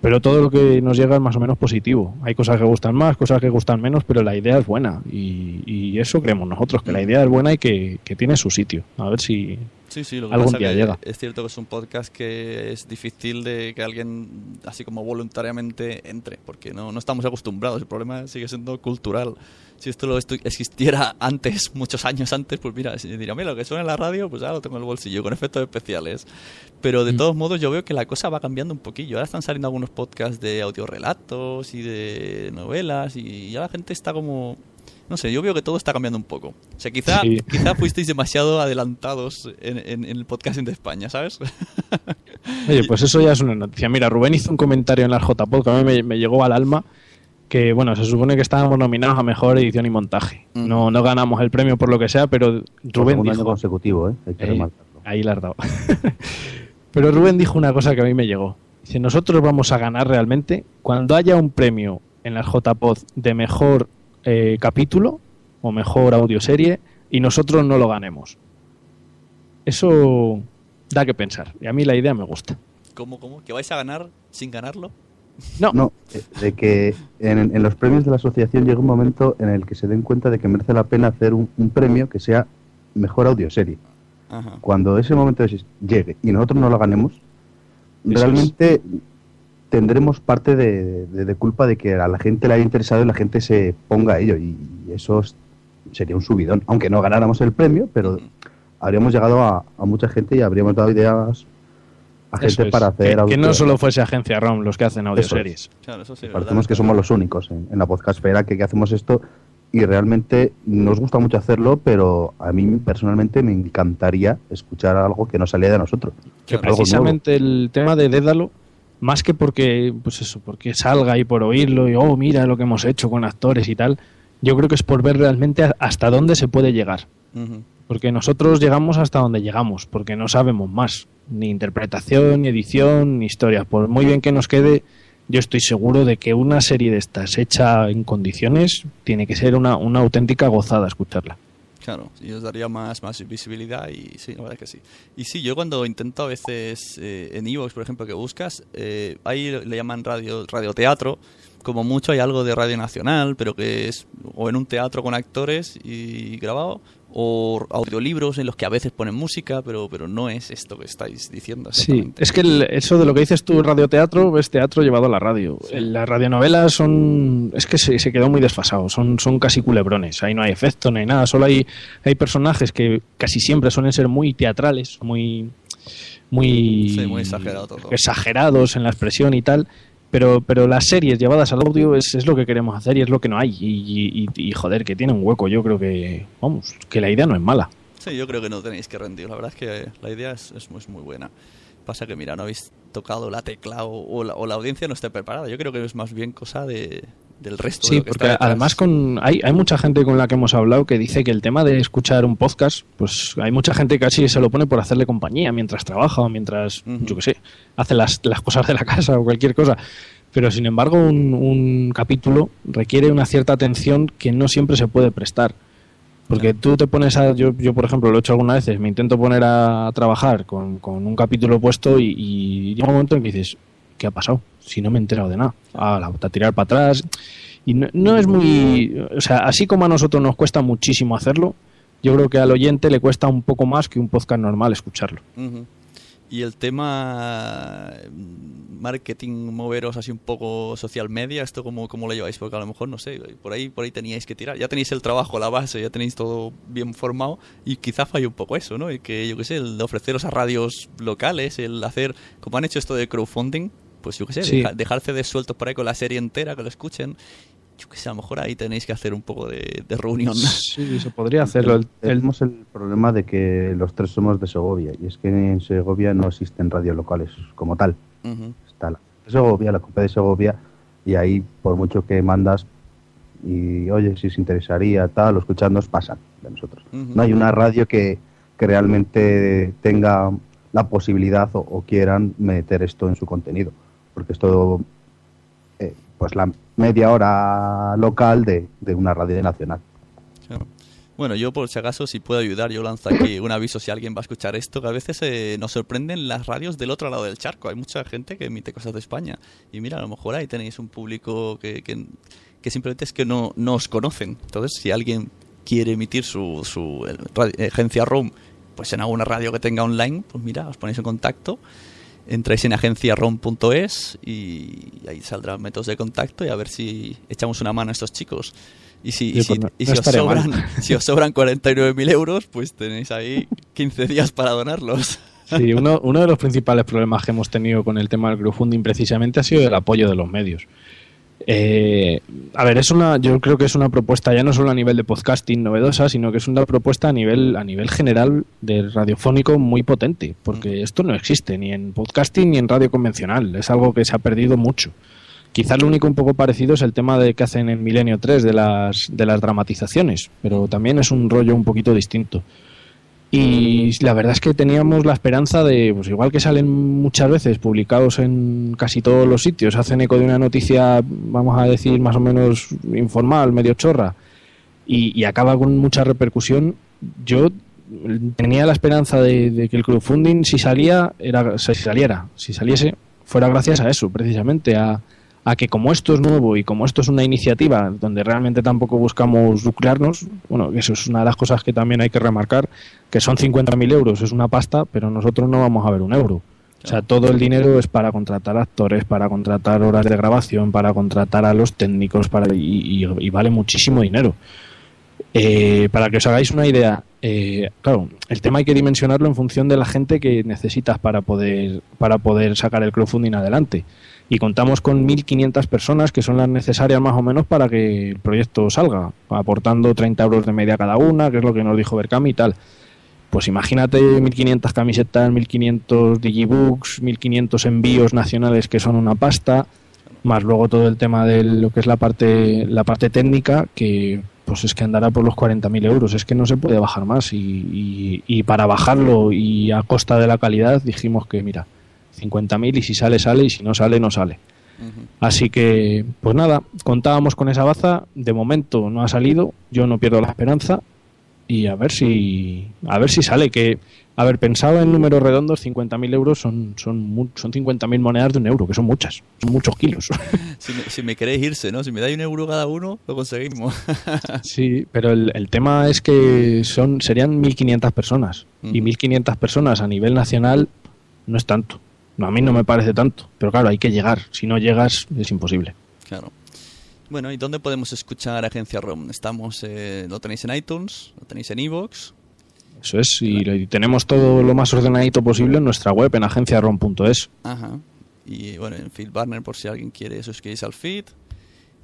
pero todo lo que nos llega es más o menos positivo. Hay cosas que gustan más, cosas que gustan menos, pero la idea es buena. Y, y eso creemos nosotros, que la idea es buena y que, que tiene su sitio. A ver si... Sí, sí, lo que algún pasa día que llega. Es cierto que es un podcast que es difícil de que alguien así como voluntariamente entre, porque no, no estamos acostumbrados. El problema sigue siendo cultural. Si esto, lo, esto existiera antes, muchos años antes, pues mira, si diría, mira, lo que suena en la radio, pues ahora lo tengo en el bolsillo, con efectos especiales. Pero de mm. todos modos yo veo que la cosa va cambiando un poquillo. Ahora están saliendo algunos podcasts de audiorelatos y de novelas y ya la gente está como... No sé, yo veo que todo está cambiando un poco. O sea, quizá, sí. quizá fuisteis demasiado adelantados en, en, en el podcasting de España, ¿sabes? Oye, pues eso ya es una noticia. Mira, Rubén hizo un comentario en la J-Pod que a mí me, me llegó al alma, que, bueno, se supone que estábamos nominados a Mejor Edición y Montaje. Mm. No, no ganamos el premio por lo que sea, pero Rubén dijo... Un año consecutivo, ¿eh? Hay que remarcarlo. Ahí la has dado. Pero Rubén dijo una cosa que a mí me llegó. Dice, nosotros vamos a ganar realmente cuando haya un premio en la J-Pod de Mejor... Eh, capítulo o mejor audioserie y nosotros no lo ganemos. Eso da que pensar y a mí la idea me gusta. ¿Cómo, cómo? ¿Que vais a ganar sin ganarlo? No, no, de que en, en los premios de la asociación llega un momento en el que se den cuenta de que merece la pena hacer un, un premio que sea mejor audioserie. Ajá. Cuando ese momento llegue y nosotros no lo ganemos, Eso realmente... Es. tendremos parte de, de, de culpa de que a la gente le haya interesado y la gente se ponga a ello, y eso sería un subidón, aunque no ganáramos el premio, pero habríamos llegado a, a mucha gente y habríamos dado ideas a gente eso es, para hacer... Que, audio... que no solo fuese Agencia ROM los que hacen audioseries. Es. Claro, eso sí, parecemos que somos los únicos en, en la podcastfera que, que hacemos esto, y realmente nos gusta mucho hacerlo, pero a mí personalmente me encantaría escuchar algo que no salía de nosotros. Que precisamente el tema de Dédalo, más que porque pues eso, porque salga y por oírlo y oh, mira lo que hemos hecho con actores y tal, yo creo que es por ver realmente hasta dónde se puede llegar. Uh-huh. Porque nosotros llegamos hasta donde llegamos, porque no sabemos más, ni interpretación, ni edición, ni historias. Por muy bien que nos quede, yo estoy seguro de que una serie de estas hecha en condiciones tiene que ser una, una auténtica gozada escucharla. Claro, yo os daría más, más visibilidad y sí, la verdad que sí. Y sí, yo cuando intento a veces eh, en iVoox, por ejemplo, que buscas, eh, ahí le llaman radio radioteatro, como mucho hay algo de Radio Nacional, pero que es o en un teatro con actores y grabado, o audiolibros en los que a veces ponen música, pero pero no es esto que estáis diciendo. Sí, es que el, eso de lo que dices tú, radioteatro, es teatro llevado a la radio. Sí. Las radionovelas son... es que se, se quedó muy desfasado, son, son casi culebrones, ahí no hay efecto, no hay nada, solo hay, hay personajes que casi siempre suelen ser muy teatrales, muy, muy, sí, muy exagerado todo. exagerados en la expresión y tal. Pero, pero las series llevadas al audio es, es lo que queremos hacer y es lo que no hay. Y, y, y joder, que tiene un hueco. Yo creo que, vamos, que la idea no es mala. Sí, yo creo que no tenéis que rendir. La verdad es que la idea es, es muy, muy buena. Pasa que, mira, no habéis tocado la tecla o, o, la, o la audiencia no está preparada. Yo creo que es más bien cosa de... del resto. Sí, de lo que porque está además con hay, hay mucha gente con la que hemos hablado que dice que el tema de escuchar un podcast, pues hay mucha gente que así se lo pone por hacerle compañía mientras trabaja o mientras, uh-huh. yo qué sé, hace las, las cosas de la casa o cualquier cosa. Pero sin embargo un, un capítulo requiere una cierta atención que no siempre se puede prestar. Porque tú te pones a... Yo, yo por ejemplo, lo he hecho algunas veces, me intento poner a trabajar con, con un capítulo puesto y, y llega un momento en que dices... ¿Qué ha pasado? Si no me he enterado de nada. Ah, la a tirar para atrás. Y no, no es muy... O sea, así como a nosotros nos cuesta muchísimo hacerlo, yo creo que al oyente le cuesta un poco más que un podcast normal escucharlo. Uh-huh. Y el tema marketing, moveros así un poco social media, ¿esto cómo, cómo lo lleváis? Porque a lo mejor, no sé, por ahí por ahí teníais que tirar. Ya tenéis el trabajo, la base, ya tenéis todo bien formado y quizá falle un poco eso, ¿no? Y que, yo qué sé, el ofreceros a radios locales, el hacer... Como han hecho esto de crowdfunding, pues yo qué sé, sí. deja, dejar C Ds sueltos por ahí con la serie entera, que lo escuchen. Yo qué sé, a lo mejor ahí tenéis que hacer un poco de, de reunión. Sí, se podría hacerlo. El, el, tenemos el problema de que los tres somos de Segovia, y es que en Segovia no existen radios locales como tal. Uh-huh. Está la Segovia, la Copa de Segovia, y ahí por mucho que mandas y oye, si os interesaría, tal, o escuchadnos, pasan de nosotros. Uh-huh. No hay una radio que, que realmente tenga la posibilidad o, o quieran meter esto en su contenido. Porque esto, eh, pues la media hora local de, de una radio nacional. Claro. Bueno, yo por si acaso, si puedo ayudar, yo lanzo aquí un aviso si alguien va a escuchar esto, que a veces eh, nos sorprenden las radios del otro lado del charco. Hay mucha gente que emite cosas de España. Y mira, a lo mejor ahí tenéis un público que, que, que simplemente es que no, no os conocen. Entonces, si alguien quiere emitir su, su el, Agencia ROM pues en alguna radio que tenga online, pues mira, os ponéis en contacto, entráis en agencia rom punto es y ahí saldrán métodos de contacto y a ver si echamos una mano a estos chicos. Y si, y si, no, y si, no os, sobran, si os sobran cuarenta y nueve mil euros, pues tenéis ahí quince días para donarlos. Sí, uno, uno de los principales problemas que hemos tenido con el tema del crowdfunding precisamente ha sido el apoyo de los medios. Eh, a ver, es una, yo creo que es una propuesta ya no solo a nivel de podcasting novedosa, sino que es una propuesta a nivel a nivel general de radiofónico muy potente, porque esto no existe ni en podcasting ni en radio convencional, es algo que se ha perdido mucho. Quizás lo único un poco parecido es el tema de que hacen en Milenio tres de las de las dramatizaciones, pero también es un rollo un poquito distinto. Y la verdad es que teníamos la esperanza de, pues igual que salen muchas veces publicados en casi todos los sitios, hacen eco de una noticia, vamos a decir, más o menos informal, medio chorra, y, y acaba con mucha repercusión. Yo tenía la esperanza de, de que el crowdfunding, si salía, era, si saliera, si saliese, fuera gracias a eso, precisamente, a, a que como esto es nuevo y como esto es una iniciativa donde realmente tampoco buscamos lucrarnos, bueno, eso es una de las cosas que también hay que remarcar, que son cincuenta mil euros, es una pasta, pero nosotros no vamos a ver un euro. O sea, todo el dinero es para contratar actores, para contratar horas de grabación, para contratar a los técnicos, para y, y, y vale muchísimo dinero. Eh, para que os hagáis una idea, eh, claro, el tema hay que dimensionarlo en función de la gente que necesitas para poder, para poder sacar el crowdfunding adelante. Y contamos con mil quinientas personas que son las necesarias más o menos para que el proyecto salga, aportando treinta euros de media cada una, que es lo que nos dijo Berkami y tal. Pues imagínate mil quinientas camisetas, mil quinientos digibooks, mil quinientos envíos nacionales que son una pasta, más luego todo el tema de lo que es la parte la parte técnica, que pues es que andará por los cuarenta mil euros, es que no se puede bajar más. Y, y, y para bajarlo y a costa de la calidad dijimos que mira, cincuenta mil y si sale, sale, y si no sale, no sale. Uh-huh. Así que, pues nada, contábamos con esa baza, de momento no ha salido, yo no pierdo la esperanza y a ver si a ver si sale, que, a ver, pensaba en números redondos, cincuenta mil euros son son, son cincuenta mil monedas de un euro, que son muchas, son muchos kilos. Si me, si me queréis irse, ¿no? Si me dais un euro cada uno, lo conseguimos. Sí, pero el, el tema es que son serían mil quinientas personas, uh-huh, y mil quinientas personas a nivel nacional no es tanto. A mí no me parece tanto, pero claro, hay que llegar. Si no llegas, es imposible. Claro. Bueno, ¿y dónde podemos escuchar Agencia ROM? Estamos, eh, lo tenéis en iTunes, lo tenéis en iVoox. Eso es, y, claro, y tenemos todo lo más ordenadito posible en nuestra web, en agencia rom punto es. Ajá. Y bueno, en FeedBurner, por si alguien quiere suscribirse al feed.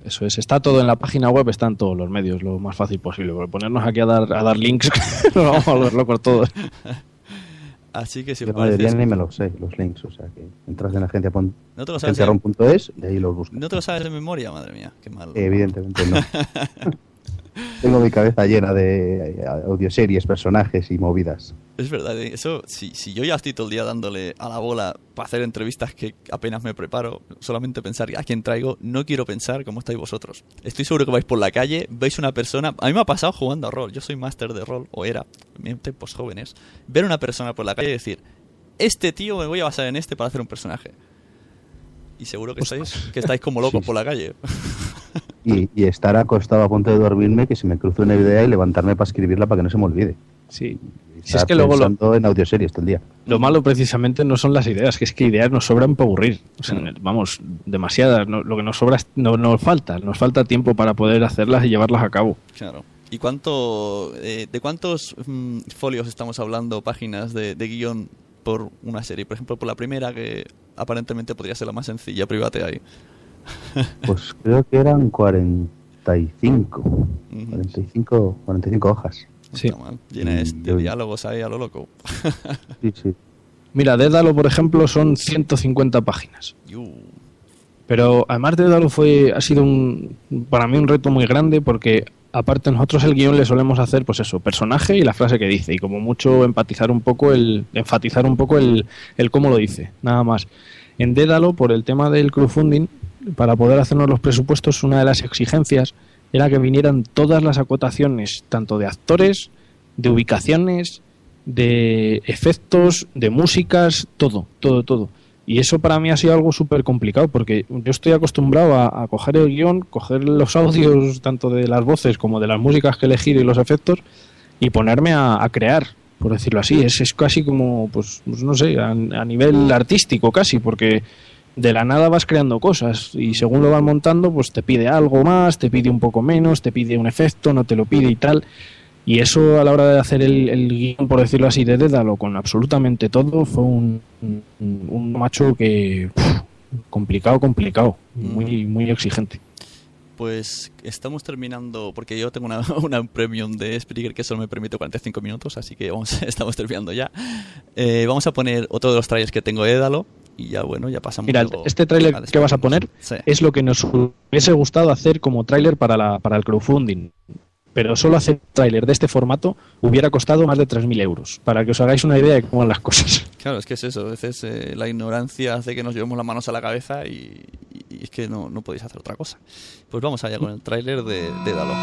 Eso es, está todo en la página web, están todos los medios, lo más fácil posible. Porque ponernos aquí a dar, a dar links, nos vamos a volver locos todos. Así que si os parece... Yo no ni me los sé, los links, o sea que entras en agencia rom punto es, ¿no te lo sabes agencia rom punto es y ahí los buscas. ¿No te lo sabes de memoria? Madre mía, qué malo. Eh, evidentemente no. Tengo mi cabeza llena de audioseries, personajes y movidas. Es verdad, eso si, si yo ya estoy todo el día dándole a la bola para hacer entrevistas que apenas me preparo, solamente pensar a quién traigo, no quiero pensar cómo estáis vosotros. Estoy seguro que vais por la calle, veis una persona... A mí me ha pasado jugando a rol, yo soy máster de rol, o era, en tiempos jóvenes. Ver una persona por la calle y decir, este tío me voy a basar en este para hacer un personaje. Y seguro que estáis, que estáis como locos sí, por la calle. Y, y estar acostado a punto de dormirme, que se me cruce una idea y levantarme para escribirla para que no se me olvide. Sí. Si es que luego lo, en audioseries todo el día. Lo malo precisamente no son las ideas, que es que ideas nos sobran para aburrir. O sea, vamos, demasiadas. No, lo que nos sobra no, nos falta. Nos falta tiempo para poder hacerlas y llevarlas a cabo. Claro. ¿Y cuánto, eh, de cuántos mm, folios estamos hablando, páginas de, de guión por una serie? Por ejemplo, por la primera, que aparentemente podría ser la más sencilla, Private Eye. Pues creo que eran cuarenta y cinco, uh-huh, cuarenta y cinco, cuarenta y cinco hojas. Sí. Llena de diálogos ahí a lo loco. Sí, sí. Mira, Dédalo, por ejemplo, son ciento cincuenta páginas. Pero además Dédalo fue, ha sido un, para mí un reto muy grande porque aparte nosotros el guión le solemos hacer, pues eso, personaje y la frase que dice y como mucho empatizar un poco el, enfatizar un poco el, el cómo lo dice, nada más. En Dédalo, por el tema del crowdfunding, para poder hacernos los presupuestos, una de las exigencias era que vinieran todas las acotaciones, tanto de actores, de ubicaciones, de efectos, de músicas, todo, todo, todo. Y eso para mí ha sido algo súper complicado, porque yo estoy acostumbrado a, a coger el guión, coger los audios, tanto de las voces como de las músicas que elegir y los efectos, y ponerme a, a crear. por decirlo así. Es, es casi como, pues, pues no sé, a, a nivel artístico casi, porque de la nada vas creando cosas y según lo vas montando, pues te pide algo más, te pide un poco menos, te pide un efecto, no te lo pide y tal. Y eso a la hora de hacer el, el guión, por decirlo así, de Dédalo, con absolutamente todo, fue un, un, un macho que... Uff, complicado, complicado, muy, muy exigente. Pues estamos terminando, porque yo tengo una, una premium de Spreaker que solo me permite cuarenta y cinco minutos, así que vamos, estamos terminando ya. Eh, vamos a poner otro de los trailers que tengo de Dédalo y ya bueno, ya pasamos. Mira, luego, este trailer que vas a poner sí. es lo que nos hubiese gustado hacer como trailer para, la, para el crowdfunding, pero solo hacer tráiler de este formato hubiera costado más de tres mil euros, para que os hagáis una idea de cómo van las cosas. Claro, es que es eso, a veces eh, la ignorancia hace que nos llevemos las manos a la cabeza y, y es que no, no podéis hacer otra cosa. Pues vamos allá con el tráiler de, de Dédalo.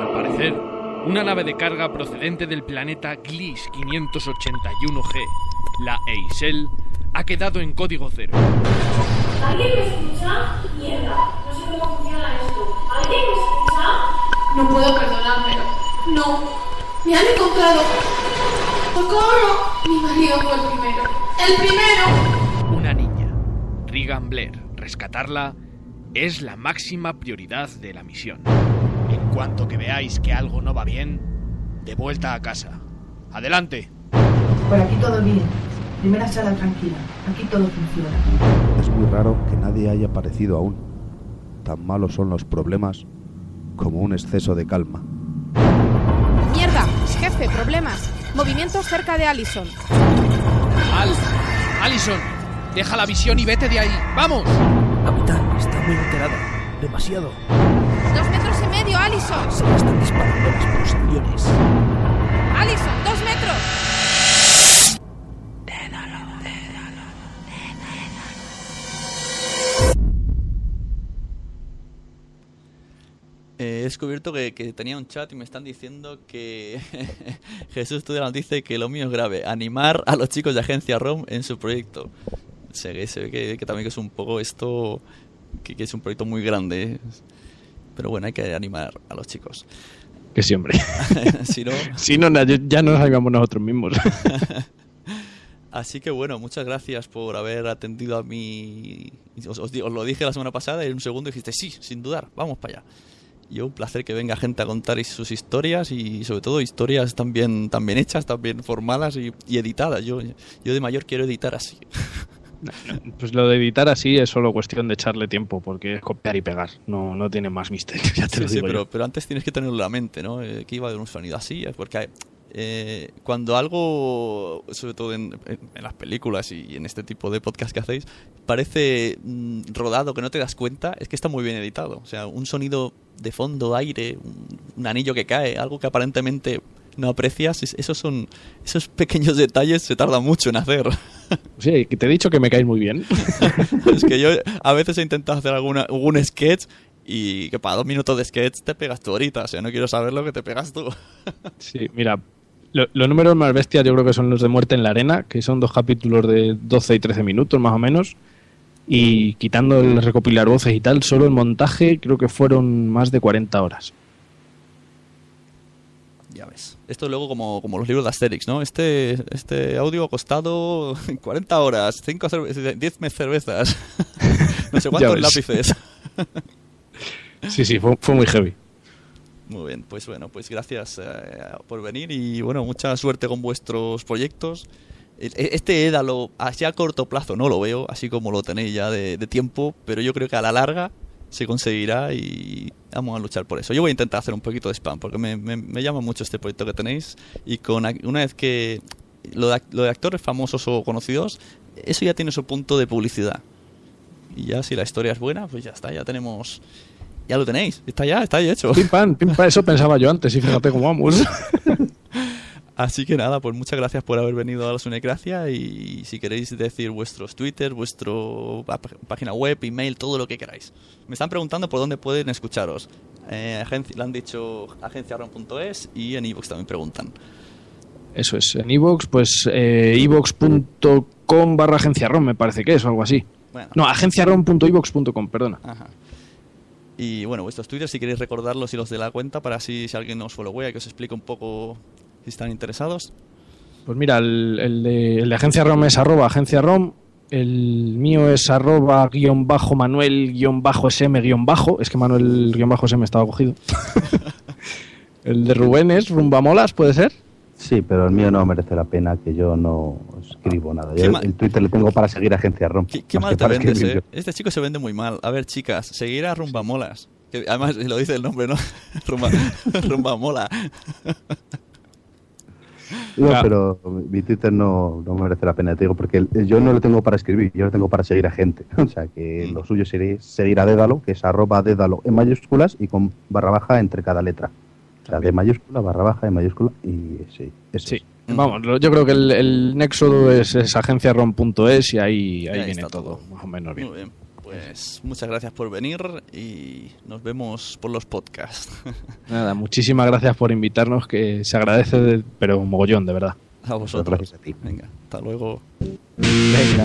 Al parecer, una nave de carga procedente del planeta Gliss quinientos ochenta y uno G, la Eisel, ha quedado en código cero. ¿Alguien me escucha? Mierda, no sé cómo funciona esto. ¿Alguien me escucha? No puedo perdonármelo. No, me han encontrado. ¡Socorro! Mi marido fue el primero. ¡El primero! Una niña, Regan Blair. Rescatarla es la máxima prioridad de la misión. En cuanto que veáis que algo no va bien, de vuelta a casa. ¡Adelante! Por aquí todo bien. Primera sala tranquila. Aquí todo funciona. Es muy raro que nadie haya aparecido aún. Tan malos son los problemas como un exceso de calma. ¡Mierda! ¡Jefe, problemas! Movimientos cerca de Allison. ¡Al! ¡Allison! ¡Deja la visión y vete de ahí! ¡Vamos! Capitán, está muy alterada. Demasiado. ¡Dos metros y medio, Allison! Se le están disparando las pulsaciones. ¡Allison, dos metros! Dédalo, dédalo, dédalo. Eh, he descubierto que, que tenía un chat y me están diciendo que Jesús Tudela nos dice que lo mío es grave. Animar a los chicos de Agencia ROM en su proyecto. Se ve, se ve que, que también es un poco esto... Que, que es un proyecto muy grande, ¿eh? Pero bueno, hay que animar a los chicos. Que sí, hombre. Si no, si no ya nos hagamos nosotros mismos. Así que bueno, muchas gracias por haber atendido a mi... Os, os, os lo dije la semana pasada y en un segundo dijiste, sí, sin dudar, vamos para allá. Y un placer que venga gente a contar sus historias y sobre todo historias tan bien, tan bien hechas, tan bien formadas y, y editadas. Yo, yo de mayor quiero editar así. Pues lo de editar así es solo cuestión de echarle tiempo, porque es copiar y pegar, no, no tiene más misterio, ya te sí, lo digo sí, pero, pero antes tienes que tenerlo en la mente, ¿no? Eh, que iba a haber un sonido así, es porque eh, cuando algo, sobre todo en, en las películas y en este tipo de podcast que hacéis, parece mm, rodado, que no te das cuenta, es que está muy bien editado. O sea, un sonido de fondo, aire, un, un anillo que cae, algo que aparentemente... no aprecias, esos son esos pequeños detalles, se tarda mucho en hacer. Sí, que te he dicho que me caes muy bien. Es que yo a veces he intentado hacer alguna, algún sketch y que para dos minutos de sketch te pegas tú ahorita, o sea, no quiero saber lo que te pegas tú. Sí, mira, lo, los números más bestias yo creo que son los de Muerte en la Arena, que son dos capítulos de doce y trece minutos más o menos, y quitando el recopilar voces y tal, solo el montaje creo que fueron más de cuarenta horas. Ya ves. Esto luego como, como los libros de Asterix, ¿no? Este, este audio ha costado cuarenta horas, cinco cerve- diez cervezas, no sé cuántos lápices. Sí, sí, fue, fue muy heavy. Muy bien, pues bueno, pues gracias eh, por venir y bueno, mucha suerte con vuestros proyectos. Este Dédalo, hacia corto plazo no lo veo, así como lo tenéis ya de, de tiempo, pero yo creo que a la larga se conseguirá y vamos a luchar por eso. Yo voy a intentar hacer un poquito de spam porque me, me, me llama mucho este proyecto que tenéis y con una vez que lo de, lo de actores famosos o conocidos, eso ya tiene su punto de publicidad y ya si la historia es buena, pues ya está, ya tenemos, ya lo tenéis, está ya, está ya hecho. Pim pam, pim pam, eso pensaba yo antes y fíjate cómo vamos. Así que nada, pues muchas gracias por haber venido a la Sunecracia y si queréis decir vuestros Twitter, vuestra página web, email, todo lo que queráis. Me están preguntando por dónde pueden escucharos. Eh, agencia, le han dicho agencia ron punto es y en iVoox también preguntan. Eso es, en iVoox, pues eh, iVoox punto com barra agencia ron me parece que es o algo así. Bueno. No, agencia ron punto ivox punto com, perdona. Ajá. Y bueno, vuestros Twitter, si queréis recordarlos y los de la cuenta, para así si alguien os followea, que os explique un poco si están interesados. Pues mira, el, el, de, el de Agencia Rom es arroba Agencia Rom, el mío es arroba guión bajo Manuel guión bajo SM guión bajo, es que Manuel guión bajo SM estaba cogido. El de Rubén es Rumbamolas, ¿puede ser? Sí, pero el mío no merece la pena, que yo no escribo nada. Yo el Twitter le tengo para seguir a Agencia Rom. Qué, qué mal te vendes, eh. Este chico se vende muy mal. A ver, chicas, seguir a Rumbamolas. Que además lo dice el nombre, ¿no? Rumba, Rumbamola. No, claro. Pero mi Twitter no, no merece la pena, te digo, porque yo no lo tengo para escribir, yo lo tengo para seguir a gente. O sea, que mm. lo suyo sería seguir a Dédalo, que es arroba Dédalo en mayúsculas y con barra baja entre cada letra. O sea, de mayúscula, barra baja, de mayúscula y sí. Sí, es. Vamos, yo creo que el, el nexo es, es agencia ron punto es y ahí, ahí, ahí viene todo, todo, más o menos bien. Muy bien, pues muchas gracias por venir y nos vemos por los podcasts. Nada, muchísimas gracias por invitarnos, que se agradece, de, pero un mogollón, de verdad. A vosotros. Gracias a ti. Venga, hasta luego. Venga.